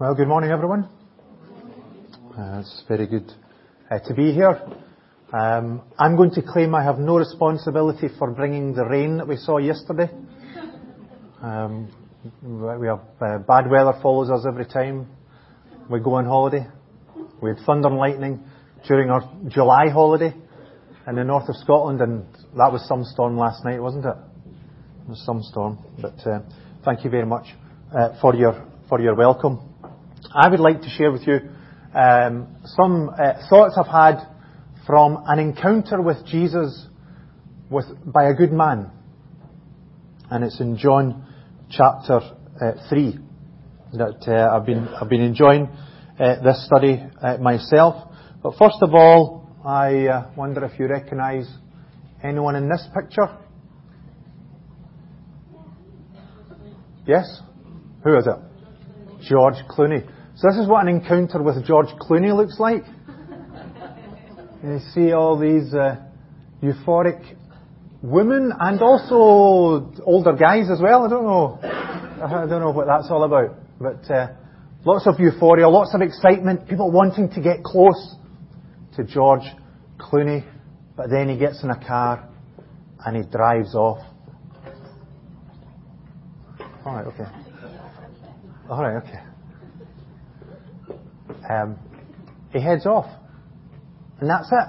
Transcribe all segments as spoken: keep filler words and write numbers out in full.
Well, good morning everyone. Uh, it's very good uh, to be here. Um, I'm going to claim I have no responsibility for bringing the rain that we saw yesterday. Um, we have uh, bad weather follows us every time we go on holiday. We had thunder and lightning during our July holiday in the north of Scotland, and that was some storm last night, wasn't it? It was some storm. But uh, thank you very much uh, for your for your welcome. I would like to share with you um, some uh, thoughts I've had from an encounter with Jesus with by a good man. And it's in John chapter uh, three that uh, I've been I've been enjoying uh, this study uh, myself. But first of all, I uh, wonder if you recognise anyone in this picture. Yes? Who is it? George Clooney. So this is what an encounter with George Clooney looks like. You see all these uh, euphoric women and also older guys as well. I don't know. I don't know what that's all about. But uh, lots of euphoria, lots of excitement, people wanting to get close to George Clooney. But then he gets in a car and he drives off. All right, okay. All right, okay. Um, he heads off. And that's it.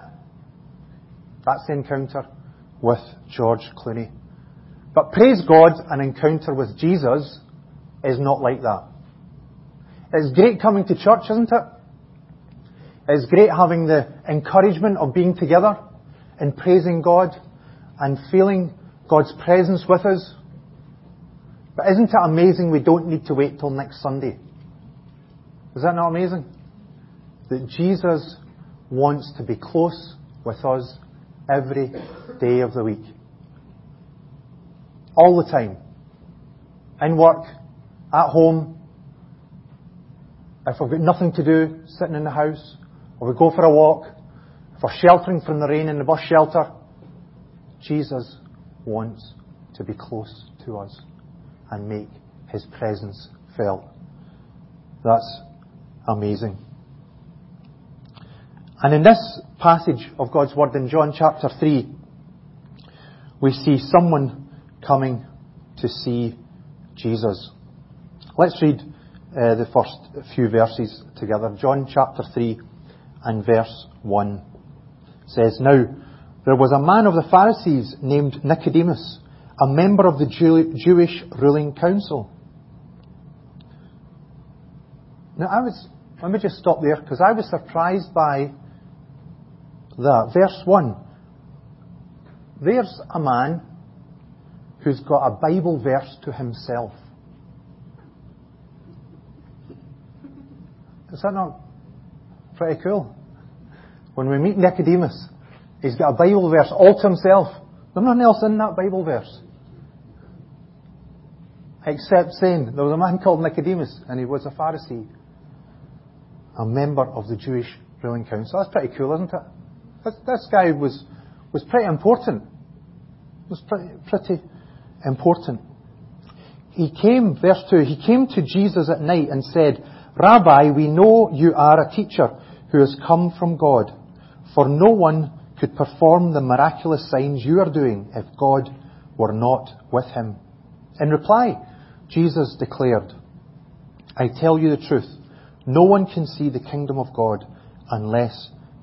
That's the encounter with George Clooney. But praise God, an encounter with Jesus is not like that. It's great coming to church, isn't it? It's great having the encouragement of being together and praising God and feeling God's presence with us. But isn't it amazing we don't need to wait till next Sunday? Is that not amazing? That Jesus wants to be close with us every day of the week. All the time. In work, at home, if we've got nothing to do, sitting in the house, or we go for a walk, if we're sheltering from the rain in the bus shelter, Jesus wants to be close to us and make His presence felt. That's amazing. And in this passage of God's Word in John chapter three, we see someone coming to see Jesus. Let's read uh, the first few verses together. John chapter three and verse one says, "Now, there was a man of the Pharisees named Nicodemus, a member of the Jew- Jewish ruling council." Now, I was, let me just stop there, because I was surprised by that. Verse one. There's a man who's got a Bible verse to himself. Is that not pretty cool? When we meet Nicodemus, he's got a Bible verse all to himself. There's nothing else in that Bible verse. Except saying, there was a man called Nicodemus, and he was a Pharisee, a member of the Jewish ruling council. That's pretty cool, isn't it? This, this guy was was pretty important. Was pretty, pretty important. He came, verse two, he came to Jesus at night and said, "Rabbi, we know you are a teacher who has come from God, for no one could perform the miraculous signs you are doing if God were not with him." In reply, Jesus declared, "I tell you the truth, no one can see the kingdom of God unless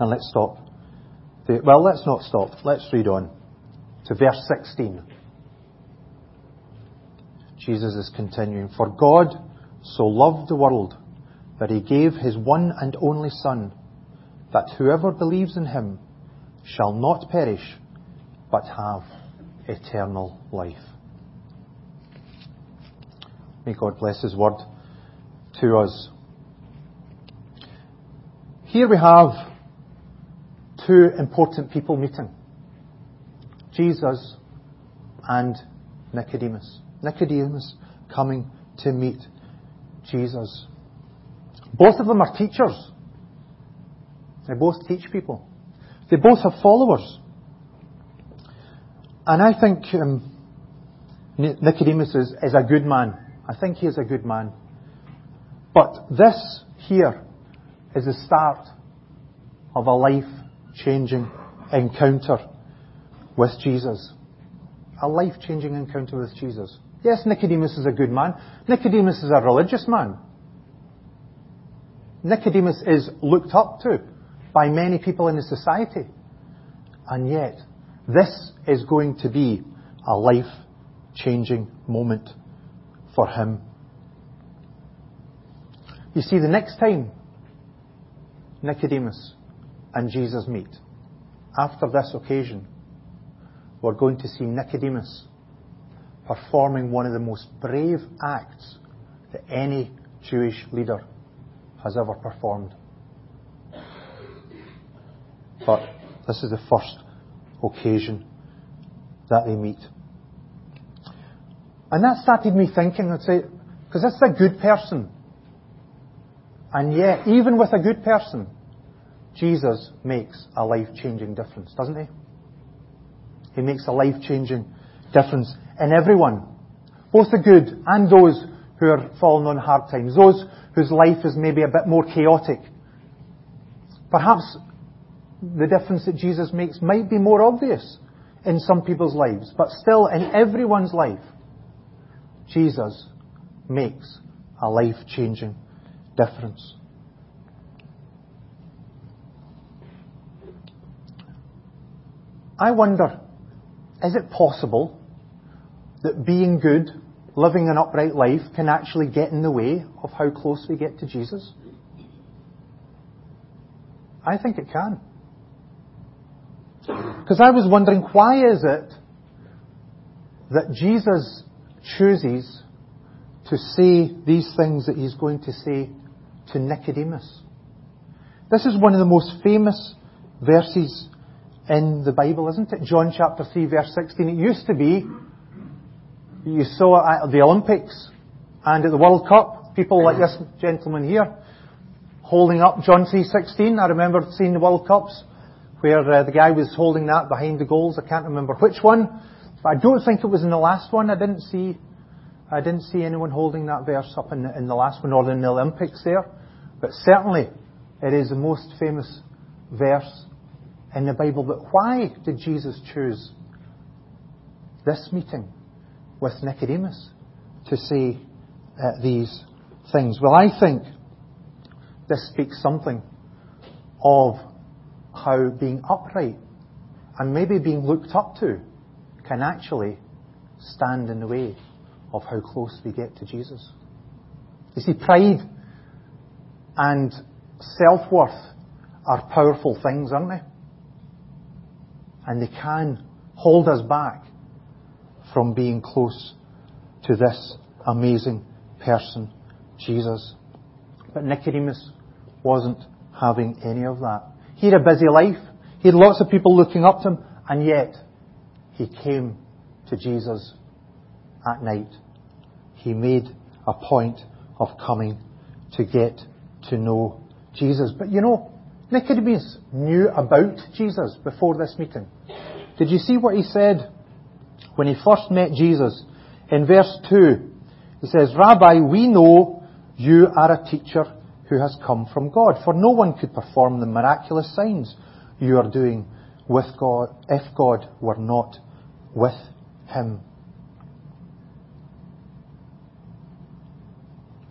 And let's stop. Well, let's not stop. Let's read on to verse sixteen. Jesus is continuing. "For God so loved the world that he gave his one and only Son, that whoever believes in him shall not perish, but have eternal life." May God bless His Word to us. Here we have two important people meeting. Jesus and Nicodemus. Nicodemus coming to meet Jesus. Both of them are teachers. They both teach people. They both have followers. And I think um, Nicodemus is, is a good man. I think he is a good man. But this here is the start of a life-changing encounter with Jesus. A life-changing encounter with Jesus. Yes, Nicodemus is a good man. Nicodemus is a religious man. Nicodemus is looked up to by many people in the society. And yet, this is going to be a life-changing moment for him. You see, the next time Nicodemus and Jesus meet, after this occasion, we're going to see Nicodemus performing one of the most brave acts that any Jewish leader has ever performed. But this is the first occasion that they meet. And that started me thinking, I'd say, because this is a good person. And yet, even with a good person, Jesus makes a life-changing difference, doesn't he? He makes a life-changing difference in everyone. Both the good and those who are fallen on hard times. Those whose life is maybe a bit more chaotic. Perhaps the difference that Jesus makes might be more obvious in some people's lives. But still, in everyone's life, Jesus makes a life-changing difference. I wonder, is it possible that being good, living an upright life, can actually get in the way of how close we get to Jesus? I think it can. Because I was wondering, why is it that Jesus chooses to say these things that he's going to say to Nicodemus? This is one of the most famous verses in the Bible, isn't it? John chapter three, verse sixteen. It used to be, you saw it at the Olympics and at the World Cup, people like this gentleman here holding up John three sixteen. I remember seeing the World Cups where uh, the guy was holding that behind the goals. I can't remember which one, but I don't think it was in the last one. I didn't see, I didn't see anyone holding that verse up in the, in the last one or in the Olympics there. But certainly it is the most famous verse in the Bible. But why did Jesus choose this meeting with Nicodemus to say uh, these things? Well, I think this speaks something of how being upright and maybe being looked up to can actually stand in the way of how close we get to Jesus. You see, pride and self-worth are powerful things, aren't they? And they can hold us back from being close to this amazing person, Jesus. But Nicodemus wasn't having any of that. He had a busy life. He had lots of people looking up to him. And yet, he came to Jesus at night. He made a point of coming to get to know Jesus. But you know, Nicodemus knew about Jesus before this meeting. Did you see what he said when he first met Jesus? In verse two, he says, "Rabbi, we know you are a teacher who has come from God, for no one could perform the miraculous signs you are doing with God if God were not with him."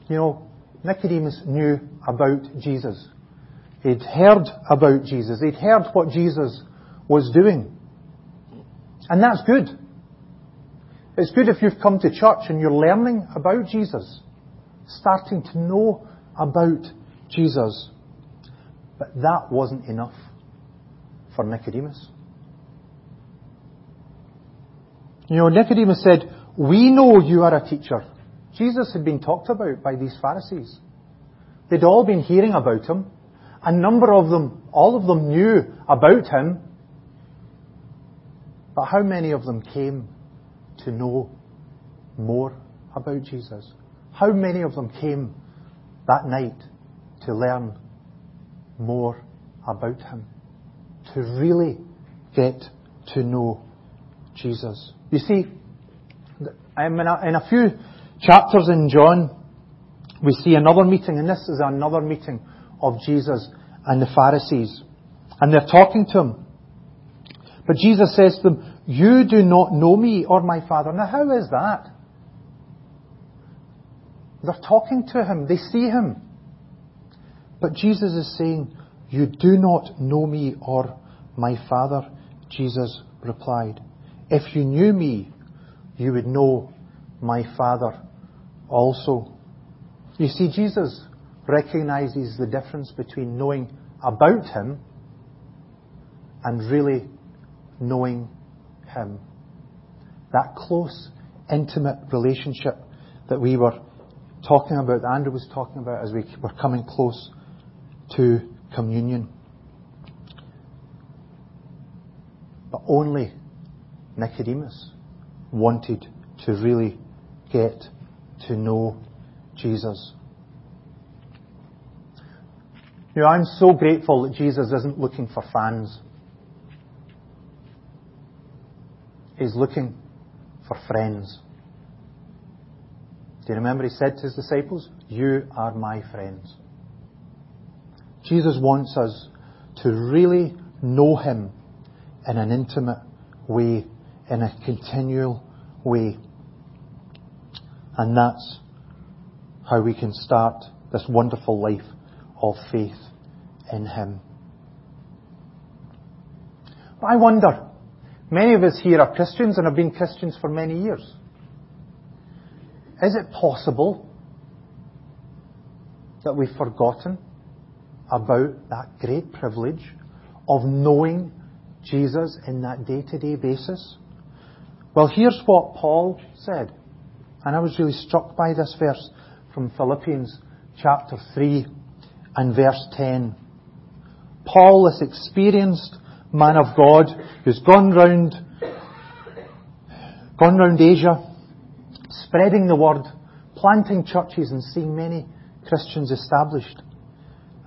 You know, Nicodemus knew about Jesus. He'd heard about Jesus. He'd heard what Jesus was doing. And that's good. It's good if you've come to church and you're learning about Jesus, starting to know about Jesus. But that wasn't enough for Nicodemus. You know, Nicodemus said, "We know you are a teacher." Jesus had been talked about by these Pharisees. They'd all been hearing about him. A number of them, all of them knew about him. But how many of them came to know more about Jesus? How many of them came that night to learn more about him? To really get to know Jesus. You see, in a, in a few chapters in John, we see another meeting, and this is another meeting of Jesus and the Pharisees. And they're talking to him. But Jesus says to them, "You do not know me or my Father." Now how is that? They're talking to him. They see him. But Jesus is saying, "You do not know me or my Father," Jesus replied. "If you knew me, you would know my Father also." You see, Jesus recognizes the difference between knowing about him and really knowing him. That close, intimate relationship that we were talking about, that Andrew was talking about as we were coming close to communion. But only Nicodemus wanted to really get to know Jesus. You know, I'm so grateful that Jesus isn't looking for fans. He's looking for friends. Do you remember he said to his disciples, "You are my friends." Jesus wants us to really know him in an intimate way, in a continual way. And that's how we can start this wonderful life of faith in him. But I wonder, many of us here are Christians and have been Christians for many years. Is it possible that we've forgotten about that great privilege of knowing Jesus in that day-to-day basis? Well, here's what Paul said, and I was really struck by this verse from Philippians chapter three and verse ten. Paul, this experienced man of God who's gone round, gone round Asia, spreading the word, planting churches and seeing many Christians established.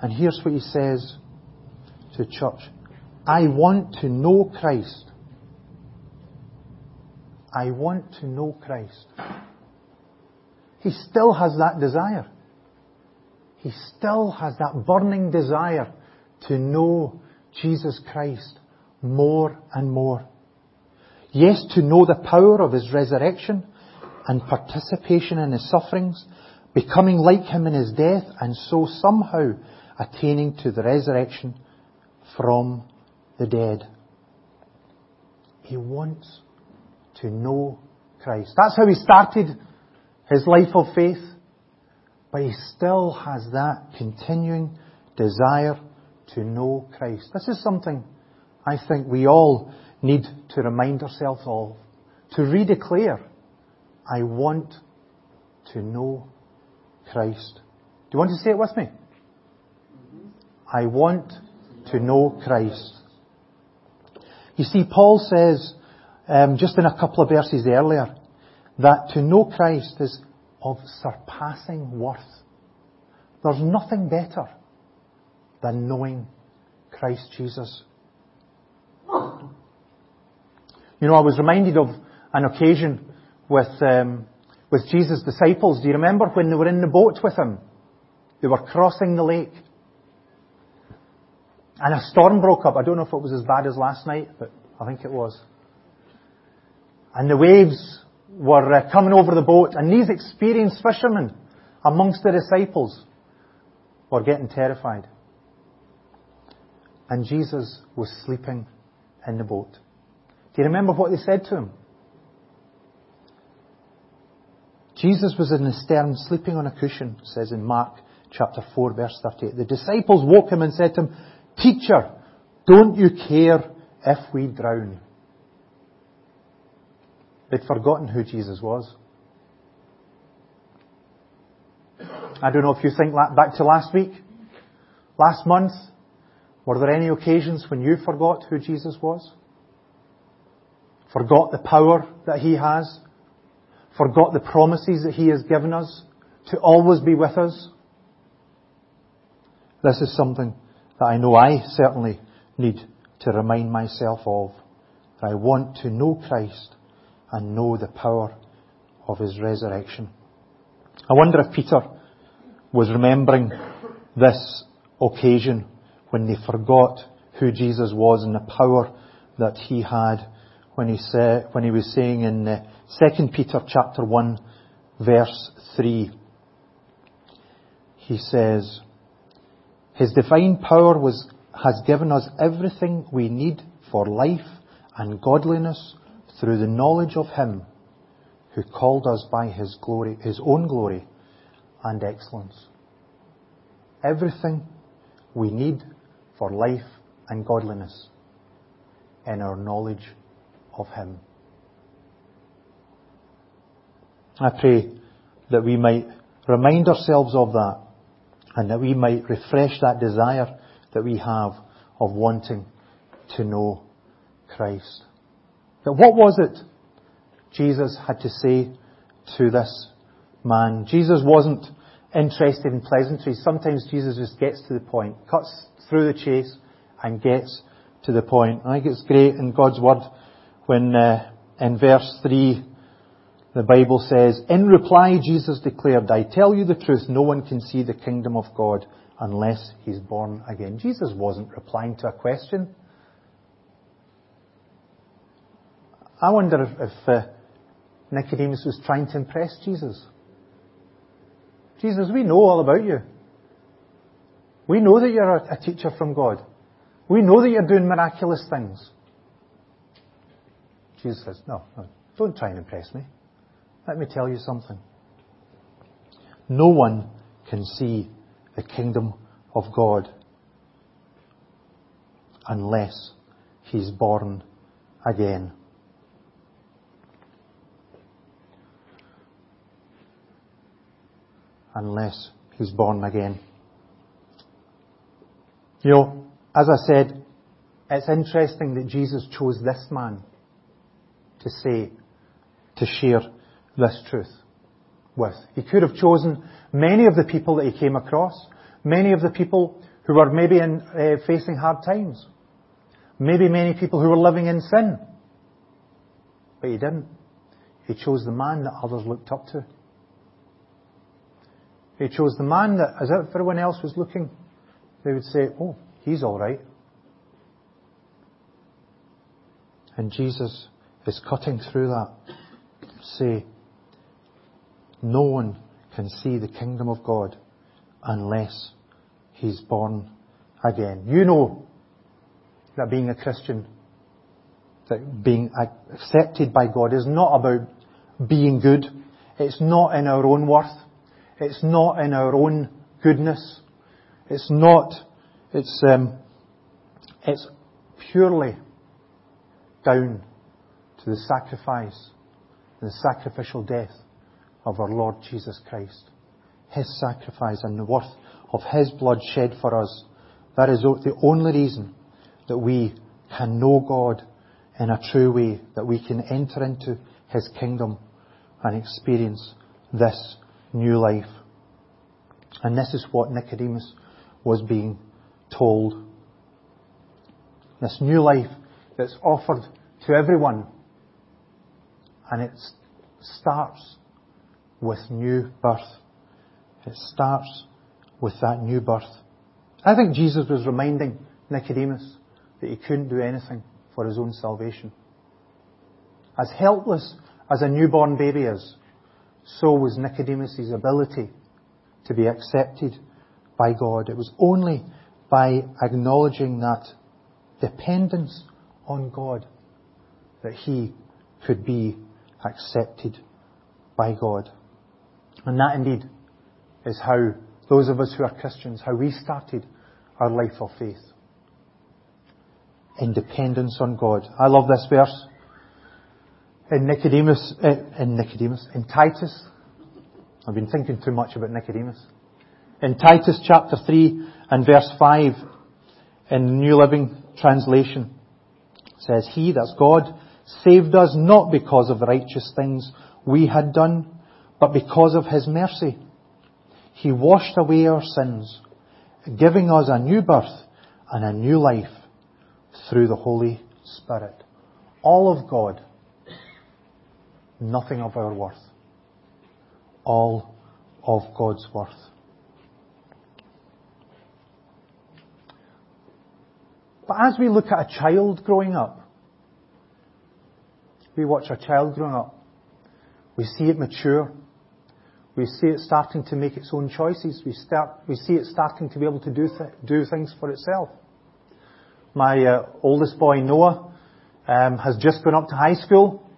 And here's what he says to church. I want to know Christ. I want to know Christ. He still has that desire. He still has that burning desire to know Jesus Christ more and more. Yes, to know the power of his resurrection and participation in his sufferings, becoming like him in his death, and so somehow attaining to the resurrection from the dead. He wants to know Christ. That's how he started his life of faith. But he still has that continuing desire to know Christ. This is something I think we all need to remind ourselves of. To redeclare, I want to know Christ. Do you want to say it with me? I want to know Christ. You see, Paul says, um, just in a couple of verses earlier, that to know Christ is of surpassing worth. There's nothing better than knowing Christ Jesus. You know, I was reminded of an occasion with um, with Jesus' disciples. Do you remember when they were in the boat with him? They were crossing the lake. And a storm broke up. I don't know if it was as bad as last night, but I think it was. And the waves were uh, coming over the boat, and these experienced fishermen amongst the disciples were getting terrified. And Jesus was sleeping in the boat. Do you remember what they said to him? Jesus was in the stern, sleeping on a cushion, it says in Mark chapter four, verse thirty-eight. The disciples woke him and said to him, "Teacher, don't you care if we drown?" They'd forgotten who Jesus was. I don't know if you think back to last week, last month. Were there any occasions when you forgot who Jesus was? Forgot the power that He has? Forgot the promises that He has given us to always be with us? This is something that I know I certainly need to remind myself of. That I want to know Christ and know the power of His resurrection. I wonder if Peter was remembering this occasion when they forgot who Jesus was and the power that He had, when he said, when he was saying in uh, Second Peter chapter one, verse three, he says, "His divine power was has given us everything we need for life and godliness through the knowledge of Him who called us by His glory, His own glory and excellence." Everything we need for life and godliness in our knowledge of Him. I pray that we might remind ourselves of that and that we might refresh that desire that we have of wanting to know Christ. But what was it Jesus had to say to this man? Jesus wasn't interested in pleasantries. Sometimes Jesus just gets to the point, cuts through the chase and gets to the point. I think it's great in God's Word when uh, in verse three the Bible says, "In reply Jesus declared, 'I tell you the truth, no one can see the kingdom of God unless he's born again.'" Jesus wasn't replying to a question. I wonder if, if uh, Nicodemus was trying to impress Jesus. "Jesus, we know all about you. We know that you're a, a teacher from God. We know that you're doing miraculous things." Jesus says, no, no, don't try and impress me. Let me tell you something. No one can see the kingdom of God unless he's born again. Unless he's born again. You know, as I said, it's interesting that Jesus chose this man to say, to share this truth with. He could have chosen many of the people that he came across, many of the people who were maybe in, uh, facing hard times, maybe many people who were living in sin. But he didn't. He chose the man that others looked up to. He chose the man that, as if everyone else was looking, they would say, "Oh, he's all right." And Jesus is cutting through that. Say, no one can see the kingdom of God unless he's born again. You know that being a Christian, that being accepted by God is not about being good. It's not in our own worth. It's not in our own goodness. It's not, it's, um, it's purely down to the sacrifice, the sacrificial death of our Lord Jesus Christ. His sacrifice and the worth of His blood shed for us. That is the only reason that we can know God in a true way, that we can enter into His kingdom and experience this new life. And this is what Nicodemus was being told. This new life that's offered to everyone, and it starts with new birth. It starts with that new birth. I think Jesus was reminding Nicodemus that he couldn't do anything for his own salvation. As helpless as a newborn baby is, so was Nicodemus' ability to be accepted by God. It was only by acknowledging that dependence on God that he could be accepted by God. And that indeed is how those of us who are Christians, how we started our life of faith. In dependence on God. I love this verse. In Nicodemus, in Nicodemus, in Titus, I've been thinking too much about Nicodemus. In Titus chapter three and verse five in the New Living Translation, it says, He, that's God, saved us not because of the righteous things we had done, but because of His mercy. He washed away our sins, giving us a new birth and a new life through the Holy Spirit. All of God, nothing of our worth. All of God's worth. But as we look at a child growing up, we watch a child growing up, we see it mature, we see it starting to make its own choices, we start, we see it starting to be able to do th- do things for itself. My uh, oldest boy, Noah, um, has just gone up to high school,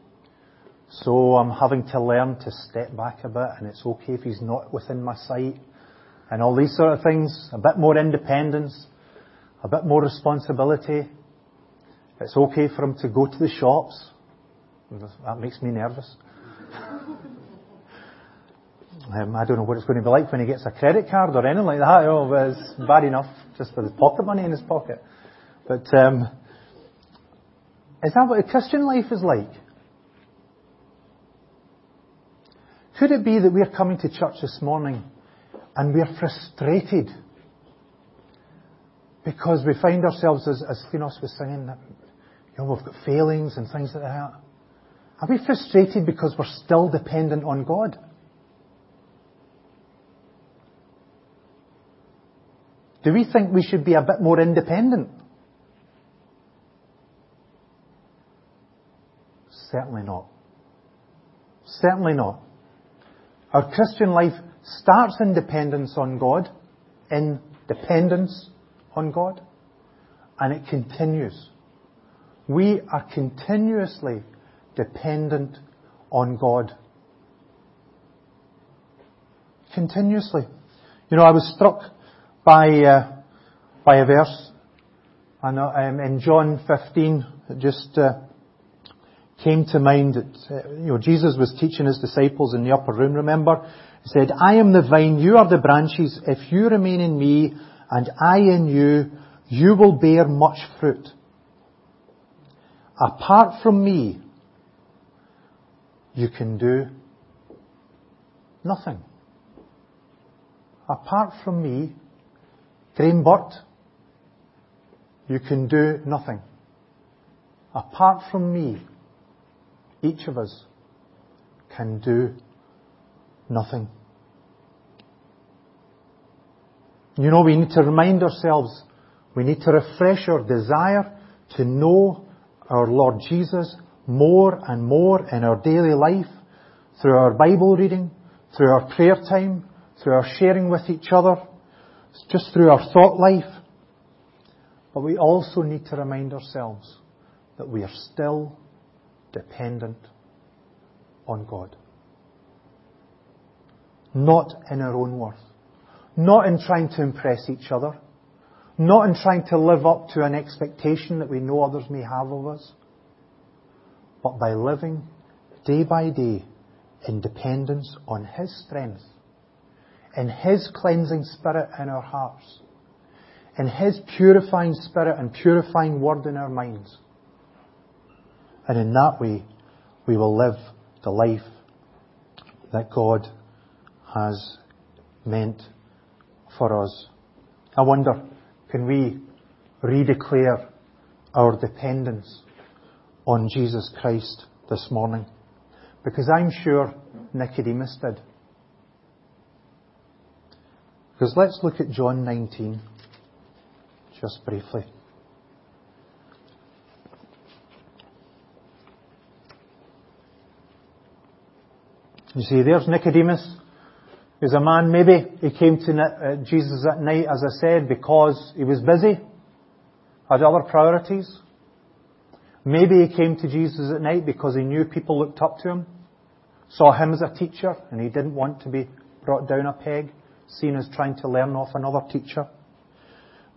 so I'm having to learn to step back a bit, and it's okay if he's not within my sight, and all these sort of things, a bit more independence, a bit more responsibility. It's okay for him to go to the shops. That makes me nervous. um, I don't know what it's going to be like when he gets a credit card or anything like that. Oh, but it's bad enough just for the pocket money in his pocket. But um, is that what a Christian life is like? Could it be that we're coming to church this morning and we're frustrated because we find ourselves, as, as Theonos was singing, that, you know, we've got failings and things like that. Are we frustrated because we're still dependent on God? Do we think we should be a bit more independent? Certainly not. Certainly not. Our Christian life starts in dependence on God, in dependence on God, and it continues. We are continuously dependent on God. Continuously. You know, I was struck by uh, by a verse and, um, in John fifteen that just uh, came to mind. It, uh, you know, Jesus was teaching His disciples in the upper room, remember? He said, I am the vine, you are the branches. If you remain in me and I in you, you will bear much fruit. Apart from me, you can do nothing. Apart from me, Graeme Burt, you can do nothing. Apart from me, each of us can do nothing. You know, we need to remind ourselves, we need to refresh our desire to know our Lord Jesus more and more in our daily life, through our Bible reading, through our prayer time, through our sharing with each other, just through our thought life. But we also need to remind ourselves that we are still dependent on God. Not in our own worth. Not in trying to impress each other. Not in trying to live up to an expectation that we know others may have of us. But by living day by day in dependence on His strength, in His cleansing Spirit in our hearts, in His purifying Spirit and purifying Word in our minds. And in that way, we will live the life that God has meant for us. I wonder, can we redeclare our dependence on Jesus Christ this morning? Because I'm sure Nicodemus did. Because let's look at John nineteen, just briefly. You see, there's Nicodemus. He's a man, maybe he came to Jesus at night, as I said, because he was busy, had other priorities. Maybe he came to Jesus at night because he knew people looked up to him, saw him as a teacher, and he didn't want to be brought down a peg, seen as trying to learn off another teacher.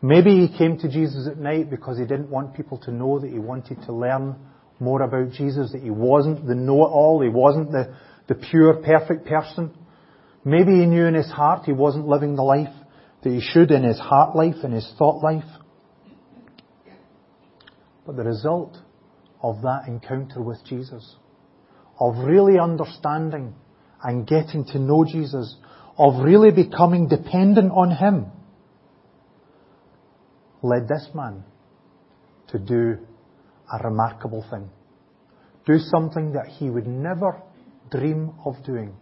Maybe he came to Jesus at night because he didn't want people to know that he wanted to learn more about Jesus, that he wasn't the know-it-all, he wasn't the, the pure, perfect person. Maybe he knew in his heart he wasn't living the life that he should in his heart life, in his thought life. But the result of that encounter with Jesus, of really understanding and getting to know Jesus, of really becoming dependent on him, led this man to do a remarkable thing. Do something that he would never dream of doing.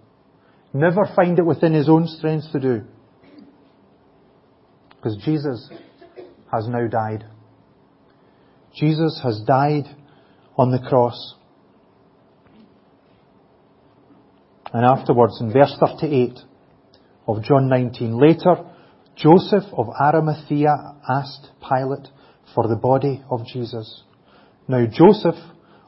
Never find it within his own strength to do. Because Jesus has now died. Jesus has died on the cross. And afterwards, in verse thirty-eight of John nineteen, later, Joseph of Arimathea asked Pilate for the body of Jesus. Now Joseph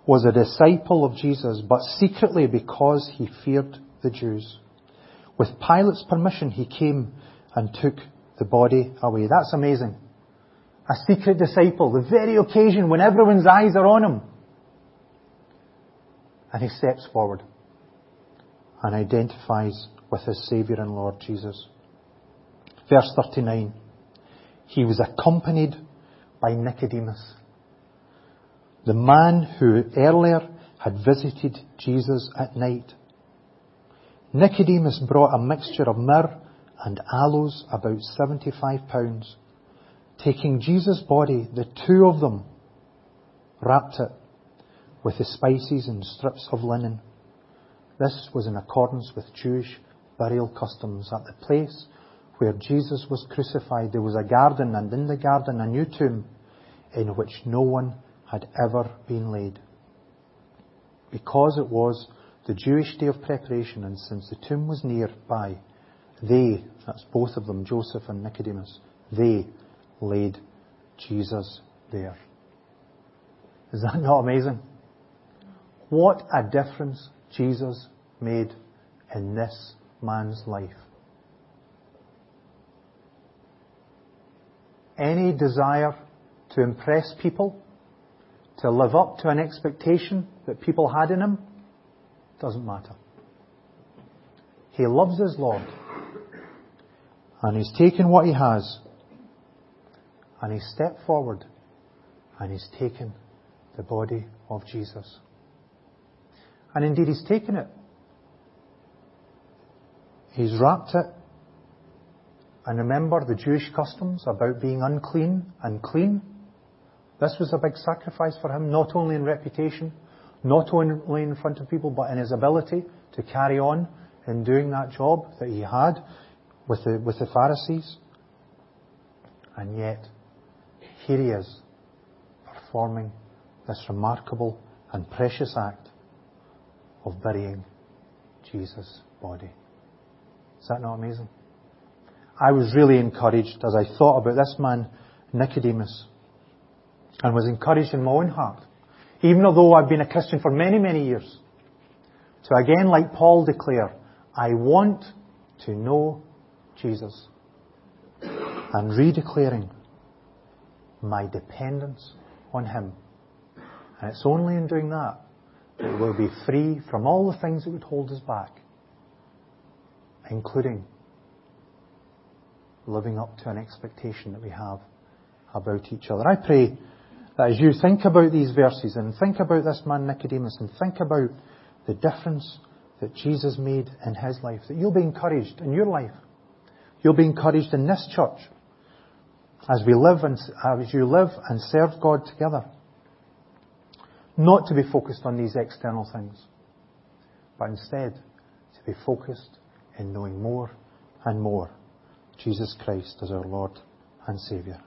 was a disciple of Jesus, but secretly because he feared the Jews. With Pilate's permission, he came and took the body away. That's amazing. A secret disciple, the very occasion when everyone's eyes are on him. And he steps forward and identifies with his Saviour and Lord Jesus. Verse thirty-nine, he was accompanied by Nicodemus, the man who earlier had visited Jesus at night. Nicodemus brought a mixture of myrrh and aloes, about seventy-five pounds. Taking Jesus' body, the two of them wrapped it with the spices and strips of linen. This was in accordance with Jewish burial customs. At the place where Jesus was crucified, there was a garden, and in the garden a new tomb in which no one had ever been laid. Because it was the Jewish day of preparation, and since the tomb was nearby, they, that's both of them, Joseph and Nicodemus, they laid Jesus there. Is that not amazing? What a difference Jesus made in this man's life. Any desire to impress people, to live up to an expectation that people had in him, doesn't matter. He loves his Lord, and he's taken what he has, and he's stepped forward, and he's taken the body of Jesus. And indeed, he's taken it. He's wrapped it. And remember the Jewish customs about being unclean and clean? This was a big sacrifice for him, not only in reputation, not only in front of people, but in his ability to carry on in doing that job that he had with the, with the Pharisees. And yet, here he is, performing this remarkable and precious act of burying Jesus' body. Is that not amazing? I was really encouraged as I thought about this man, Nicodemus, and was encouraged in my own heart, even although I've been a Christian for many, many years, to again, like Paul, declare, I want to know Jesus. And redeclaring my dependence on him. And it's only in doing that that we'll be free from all the things that would hold us back, including living up to an expectation that we have about each other. I pray that as you think about these verses and think about this man Nicodemus and think about the difference that Jesus made in his life, that you'll be encouraged in your life. You'll be encouraged in this church as we live and as you live and serve God together. Not to be focused on these external things, but instead to be focused in knowing more and more Jesus Christ as our Lord and Saviour.